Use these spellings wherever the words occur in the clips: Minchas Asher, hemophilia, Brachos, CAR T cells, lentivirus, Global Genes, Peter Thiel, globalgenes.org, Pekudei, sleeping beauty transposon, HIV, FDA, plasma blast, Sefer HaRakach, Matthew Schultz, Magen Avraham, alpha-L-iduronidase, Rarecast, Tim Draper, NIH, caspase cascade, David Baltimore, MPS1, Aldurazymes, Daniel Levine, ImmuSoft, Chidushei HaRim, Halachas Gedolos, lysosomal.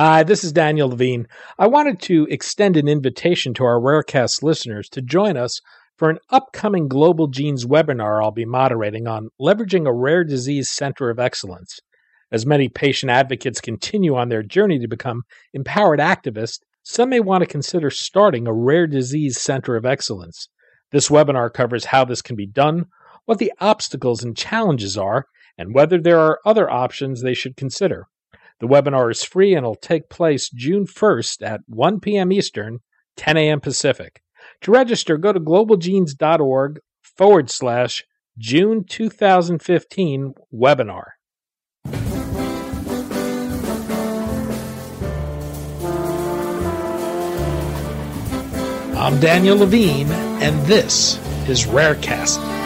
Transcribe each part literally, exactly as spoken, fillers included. Hi, this is Daniel Levine. I wanted to extend an invitation to our Rarecast listeners to join us for an upcoming Global Genes webinar I'll be moderating on leveraging a rare disease center of excellence. As many patient advocates continue on their journey to become empowered activists, some may want to consider starting a rare disease center of excellence. This webinar covers how this can be done, what the obstacles and challenges are, and whether there are other options they should consider. The webinar is free and will take place June first at one p.m. Eastern, ten a.m. Pacific. To register, go to globalgenes.org forward slash June 2015 webinar. I'm Daniel Levine, and this is Rarecast.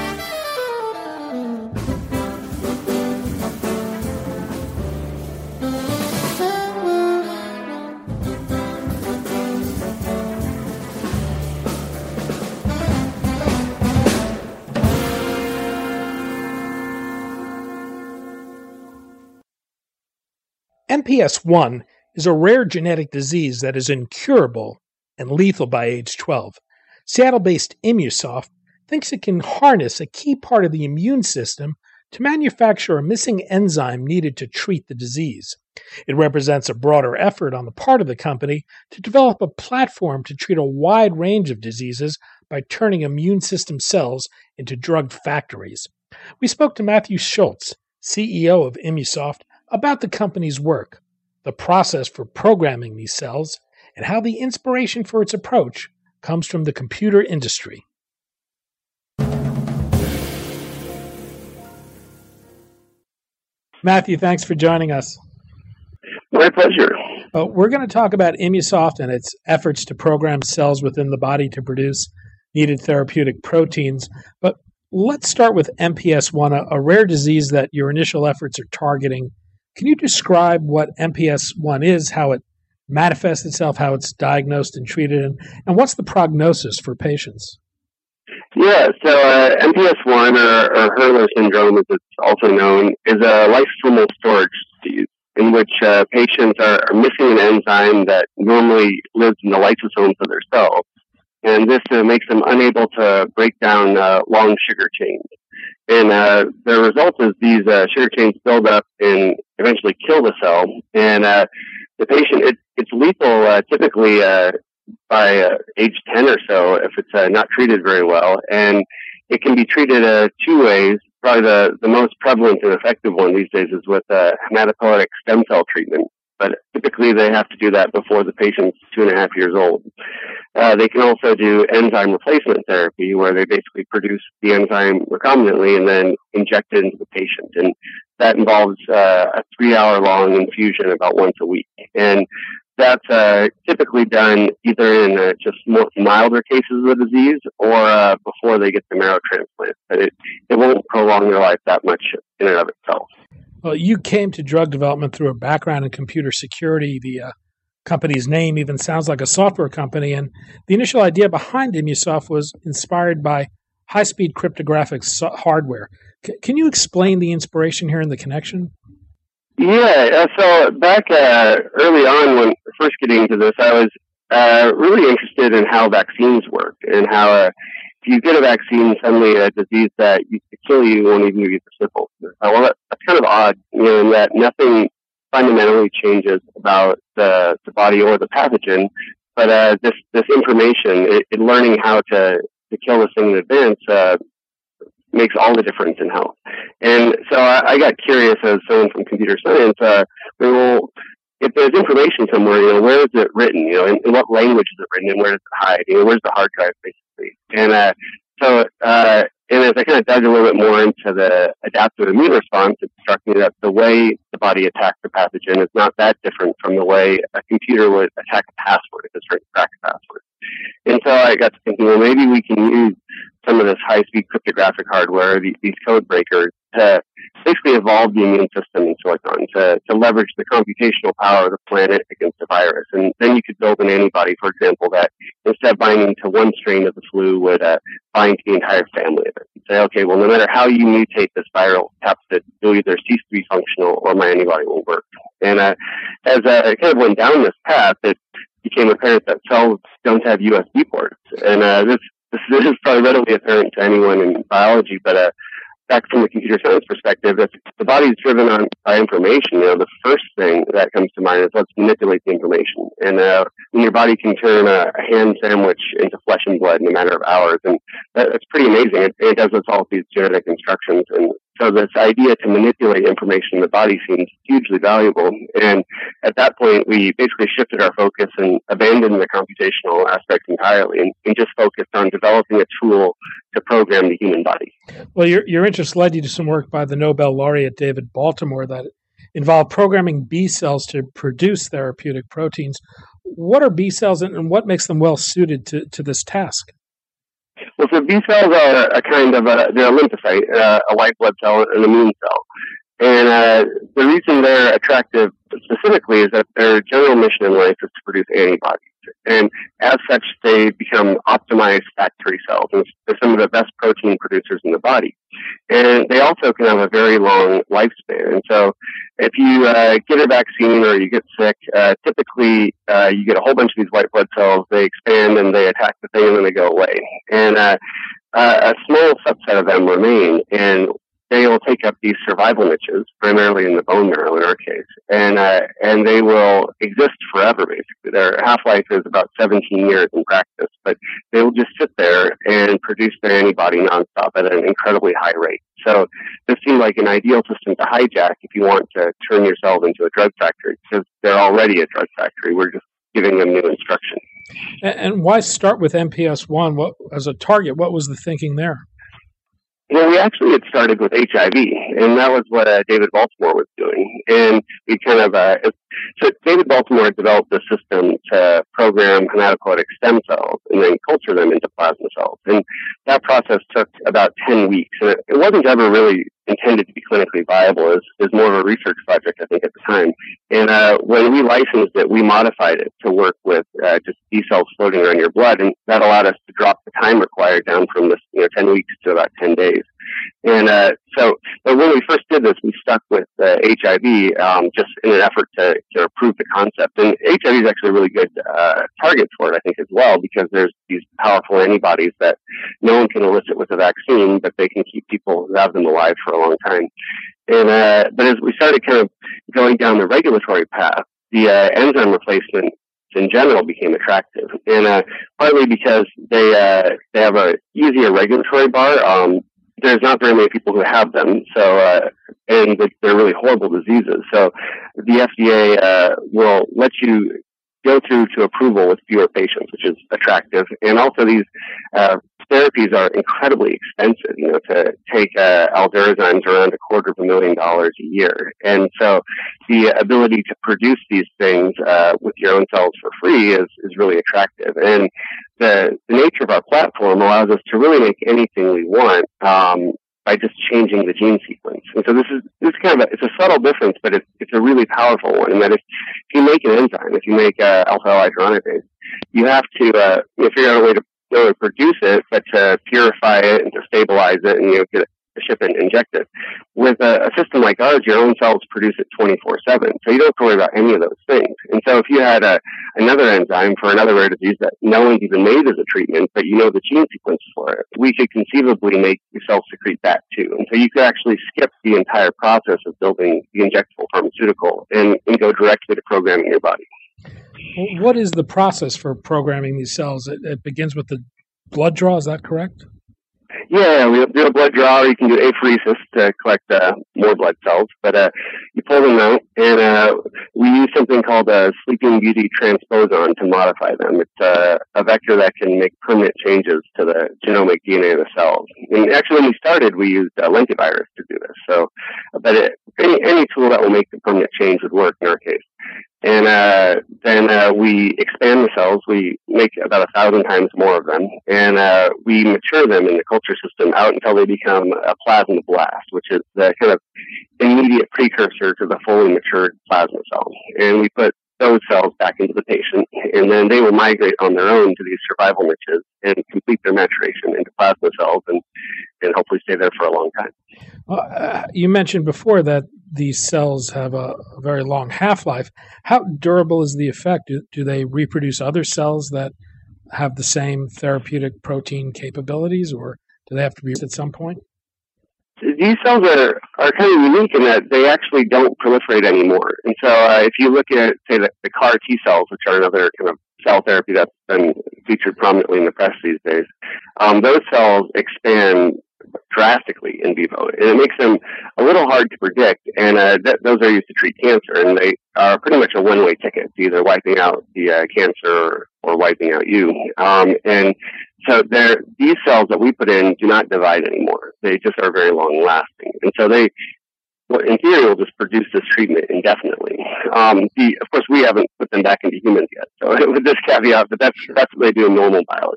M P S one is a rare genetic disease that is incurable and lethal by age twelve. Seattle-based ImmuSoft thinks it can harness a key part of the immune system to manufacture a missing enzyme needed to treat the disease. It represents a broader effort on the part of the company to develop a platform to treat a wide range of diseases by turning immune system cells into drug factories. We spoke to Matthew Schultz, C E O of ImmuSoft, about the company's work, the process for programming these cells, and how the inspiration for its approach comes from the computer industry. Matthew, thanks for joining us. My pleasure. Uh, we're going to talk about ImmuSoft and its efforts to program cells within the body to produce needed therapeutic proteins, but let's start with M P S one, a, a rare disease that your initial efforts are targeting. Can you describe what M P S one is, how it manifests itself, how it's diagnosed and treated, and, and what's the prognosis for patients? Yeah, so uh, M P S one, or, or Hurler syndrome as it's also known, is a lysosomal storage disease in which uh, patients are, are missing an enzyme that normally lives in the lysosomes of their cells. And this uh, makes them unable to break down uh, long sugar chains. And uh, the result is these uh, sugar chains build up and eventually kill the cell. And uh, the patient, it, it's lethal uh, typically uh, by uh, age ten or so if it's uh, not treated very well. And it can be treated uh, two ways. Probably the, the most prevalent and effective one these days is with uh, hematopoietic stem cell treatment. But typically they have to do that before the patient's two and a half years old. Uh, they can also do enzyme replacement therapy, where they basically produce the enzyme recombinantly and then inject it into the patient. And that involves uh, a three-hour-long infusion about once a week. And that's uh, typically done either in uh, just more milder cases of the disease or uh, before they get the marrow transplant. But it, it won't prolong their life that much in and of itself. Well, you came to drug development through a background in computer security. The uh, company's name even sounds like a software company. And the initial idea behind ImmuSoft was inspired by high-speed cryptographic so- hardware. C- can you explain the inspiration here and the connection? Yeah. Uh, so back uh, early on when first getting into this, I was uh, really interested in how vaccines work and how uh, if you get a vaccine, suddenly a disease that used to kill you won't even give you the sniffles. Well, that, that's kind of odd, you know, in that nothing fundamentally changes about the, the body or the pathogen, but uh, this this information, it, it learning how to, to kill this thing in advance uh, makes all the difference in health. And so I, I got curious as someone from computer science. Uh, well, if there's information somewhere, you know, where is it written? You know, in, in what language is it written, and where does it hide? You know, where's the hard drive, basically? And uh, so, uh, and as I kind of dug a little bit more into the adaptive immune response, it struck me that the way the body attacks the pathogen is not that different from the way a computer would attack a password if it's trying to crack a password. And so I got to thinking, well, maybe we can use some of this high-speed cryptographic hardware, these, these code breakers, to basically evolve the immune system in silicon, to, to leverage the computational power of the planet against the virus. And then you could build an antibody, for example, that instead of binding to one strain of the flu would uh, bind to the entire family of it. And say, okay, well, no matter how you mutate this viral capsid, you'll either cease to be functional or my antibody will work. And uh, as I kind of went down this path, it became apparent that cells don't have U S B ports. And uh, this, this, this is probably readily apparent to anyone in biology, but uh, back from the computer science perspective, if the body's driven on by information, you know, the first thing that comes to mind is let's manipulate the information. And uh, when your body can turn a, a ham sandwich into flesh and blood in a matter of hours, and that, that's pretty amazing. It, it does with all of these genetic instructions. And so this idea to manipulate information in the body seems hugely valuable. And at that point, we basically shifted our focus and abandoned the computational aspect entirely and, and just focused on developing a tool to program the human body. Well, your, your interest led you to some work by the Nobel laureate David Baltimore that involved programming B cells to produce therapeutic proteins. What are B cells and what makes them well-suited to, to this task? Well, so B cells are a kind of a, they're a lymphocyte, uh, a white blood cell, an immune cell. And uh, the reason they're attractive specifically is that their general mission in life is to produce antibodies. And as such, they become optimized factory cells. And they're some of the best protein producers in the body. And they also can have a very long lifespan. And so if you uh, get a vaccine or you get sick, uh, typically uh, you get a whole bunch of these white blood cells. They expand and they attack the thing and then they go away. And uh, uh, a small subset of them remain. And they will take up these survival niches, primarily in the bone marrow in our case, and uh, and they will exist forever, basically. Their half-life is about seventeen years in practice, but they will just sit there and produce their antibody nonstop at an incredibly high rate. So this seemed like an ideal system to hijack if you want to turn yourself into a drug factory, because they're already a drug factory. We're just giving them new instruction. And, and why start with M P S one what, as a target? What was the thinking there? Well, we actually had started with H I V, and that was what uh, David Baltimore was doing. And we kind of, uh, so David Baltimore developed this system to program hematopoietic stem cells and then culture them into plasma cells. And that process took about ten weeks. And it, it wasn't ever really intended to be clinically viable. It was, it was more of a research project, I think, at the time. And uh, when we licensed it, we modified it to work with uh, just B cells floating around your blood, and that allowed us to drop the time required down from this, you know, ten weeks to about ten days. And uh, so, but when we first did this, we stuck with uh, H I V um, just in an effort to, to prove the concept. And H I V is actually a really good uh, target for it, I think, as well, because there's these powerful antibodies that no one can elicit with a vaccine, but they can keep people who have them alive for a long time. And uh, but as we started kind of going down the regulatory path, the uh, enzyme replacement in general became attractive, and uh, partly because they uh, they have a easier regulatory bar. Um, There's not very many people who have them, so uh, and they're really horrible diseases. So the F D A uh, will let you go through to approval with fewer patients, which is attractive. And also these uh, therapies are incredibly expensive. You know, to take uh, Aldurazymes around a quarter of a million dollars a year. And so the ability to produce these things uh, with your own cells for free is, is really attractive. And the, the nature of our platform allows us to really make anything we want um, by just changing the gene sequence. And so this is this is kind of a, it's a subtle difference, but it's it's a really powerful one. In that if, if you make an enzyme, if you make uh, alpha-L-iduronidase, you have to uh, you know, figure out a way to to produce it, but to purify it and to stabilize it and, you know, get it, ship it and inject it. With a, a system like ours, your own cells produce it twenty-four seven, so you don't have to worry about any of those things. And so if you had a, another enzyme for another rare disease that no one's even made as a treatment, but you know the gene sequence for it, we could conceivably make your cells secrete that too. And so you could actually skip the entire process of building the injectable pharmaceutical and, and go directly to programming your body. What is the process for programming these cells? It, it begins with the blood draw, is that correct? Yeah, we do a blood draw, or you can do apheresis to collect uh, more blood cells. But uh, you pull them out, and uh, we use something called a sleeping beauty transposon to modify them. It's uh, a vector that can make permanent changes to the genomic D N A of the cells. And actually, when we started, we used a lentivirus to do this. So, but it, any, any tool that will make the permanent change would work in our case. And uh, then uh, we expand the cells. We make about a thousand times more of them, and uh, we mature them in the culture system out until they become a plasma blast, which is the kind of immediate precursor to the fully matured plasma cell. And we put those cells back into the patient, and then they will migrate on their own to these survival niches and complete their maturation into plasma cells and, and hopefully stay there for a long time. Well, uh, you mentioned before that these cells have a, a very long half-life, how durable is the effect? Do, do they reproduce other cells that have the same therapeutic protein capabilities, or do they have to be at some point? These cells are, are kind of unique in that they actually don't proliferate anymore. And so uh, if you look at, say, the, the CAR T cells, which are another kind of cell therapy that's been featured prominently in the press these days, um, those cells expand drastically in vivo, and it makes them a little hard to predict, and uh, th- those are used to treat cancer, and they are pretty much a one-way ticket. It's either wiping out the uh, cancer or wiping out you. Um, and so these cells that we put in do not divide anymore. They just are very long-lasting. And so they, in theory, will just produce this treatment indefinitely. Um, the, of course, we haven't put them back into humans yet, so with this caveat, but that's, that's what they do in normal biology.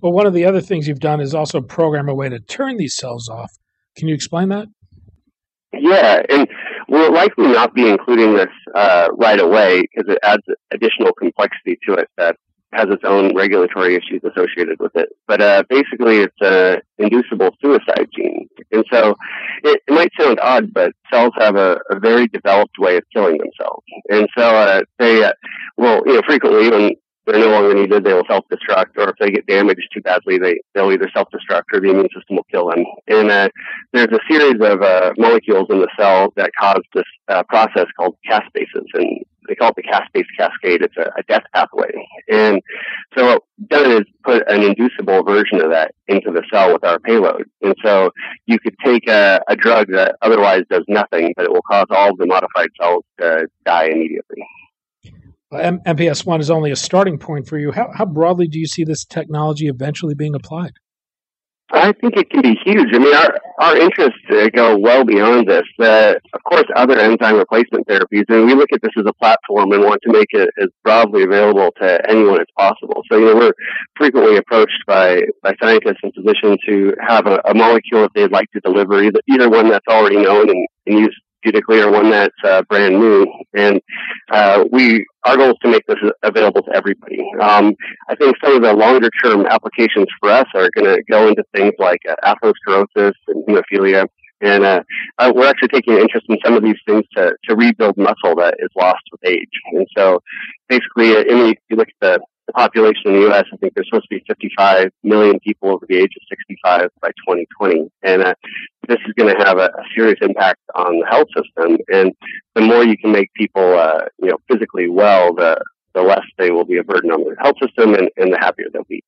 Well, one of the other things you've done is also program a way to turn these cells off. Can you explain that? Yeah, and we'll likely not be including this uh, right away because it adds additional complexity to it that has its own regulatory issues associated with it. But uh, basically, it's an inducible suicide gene. And so it, it might sound odd, but cells have a, a very developed way of killing themselves. And so uh, they uh, will, you know, frequently when they're no longer needed, they will self-destruct, or if they get damaged too badly, they, they'll either self-destruct or the immune system will kill them. And uh, there's a series of uh, molecules in the cell that cause this uh, process called caspases, and they call it the caspase cascade. It's a, a death pathway. And so what we've done is put an inducible version of that into the cell with our payload. And so you could take a, a drug that otherwise does nothing, but it will cause all the modified cells to die immediately. M P S one is only a starting point for you. How, how broadly do you see this technology eventually being applied? I think it can be huge. I mean, our, our interests go well beyond this. Uh, of course, other enzyme replacement therapies, and we look at this as a platform and want to make it as broadly available to anyone as possible. So, you know, we're frequently approached by, by scientists and physicians who have a, a molecule that they'd like to deliver, either, either one that's already known and, and used therapeutically or one that's uh, brand new. And uh, we our goal is to make this available to everybody. Um, I think some of the longer-term applications for us are going to go into things like uh, atherosclerosis and hemophilia. And uh, uh, we're actually taking an interest in some of these things to, to rebuild muscle that is lost with age. And so basically, uh, in the, if you look at the, the population in the U S, I think there's supposed to be fifty-five million people over the age of sixty-five by twenty twenty. And uh, this is going to have a, a serious impact on the health system. And the more you can make people, uh, you know, physically well, the the less they will be a burden on the health system, and, and the happier they'll be.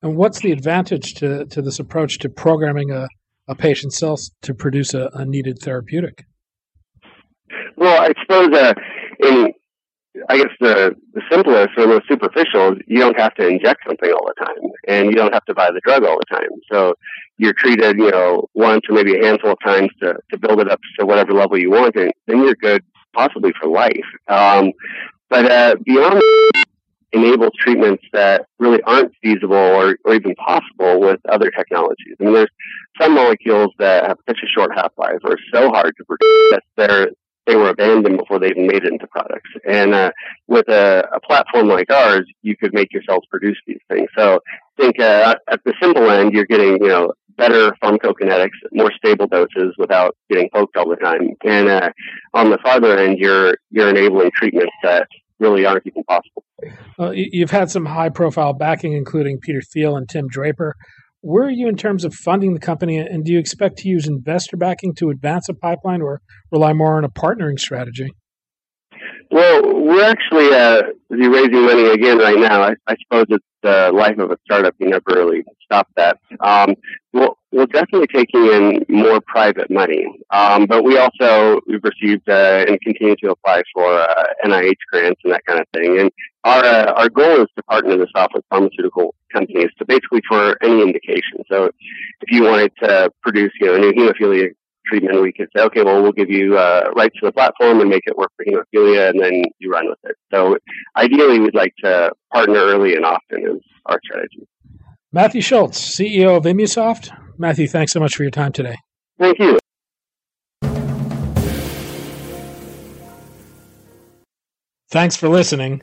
And what's the advantage to, to this approach to programming a, a patient's cells to produce a, a needed therapeutic? Well, I suppose uh, in I guess the, the simplest or most superficial is you don't have to inject something all the time, and you don't have to buy the drug all the time. So you're treated, you know, once or maybe a handful of times to, to build it up to whatever level you want, and then you're good possibly for life. Um, but uh, beyond that, enables treatments that really aren't feasible or, or even possible with other technologies. I mean, there's some molecules that have such a short half-life or so hard to produce that they're they were abandoned before they even made it into products. And uh, with a, a platform like ours, you could make yourselves produce these things. So I think uh, at the simple end, you're getting, you know, better pharmacokinetics, more stable doses without getting poked all the time. And uh, on the farther end, you're you're enabling treatments that really aren't even possible. Uh, you've had some high-profile backing, including Peter Thiel and Tim Draper. Where are you in terms of funding the company, and do you expect to use investor backing to advance a pipeline or rely more on a partnering strategy? Well, we're actually uh, raising money again right now. I, I suppose it's the life of a startup. You never really stop that. Um, we'll, we're definitely taking in more private money, um, but we also, we've received uh, and continue to apply for uh, N I H grants and that kind of thing. And our uh, our goal is to partner this off with pharmaceutical companies, so basically for any indication. So if you wanted to produce, you know, a new hemophilia treatment, we could say, okay, well, we'll give you uh, rights to the platform and make it work for hemophilia, and then you run with it. So ideally, we'd like to partner early and often is our strategy. Matthew Schultz, C E O of ImmuSoft. Matthew, thanks so much for your time today. Thank you. Thanks for listening.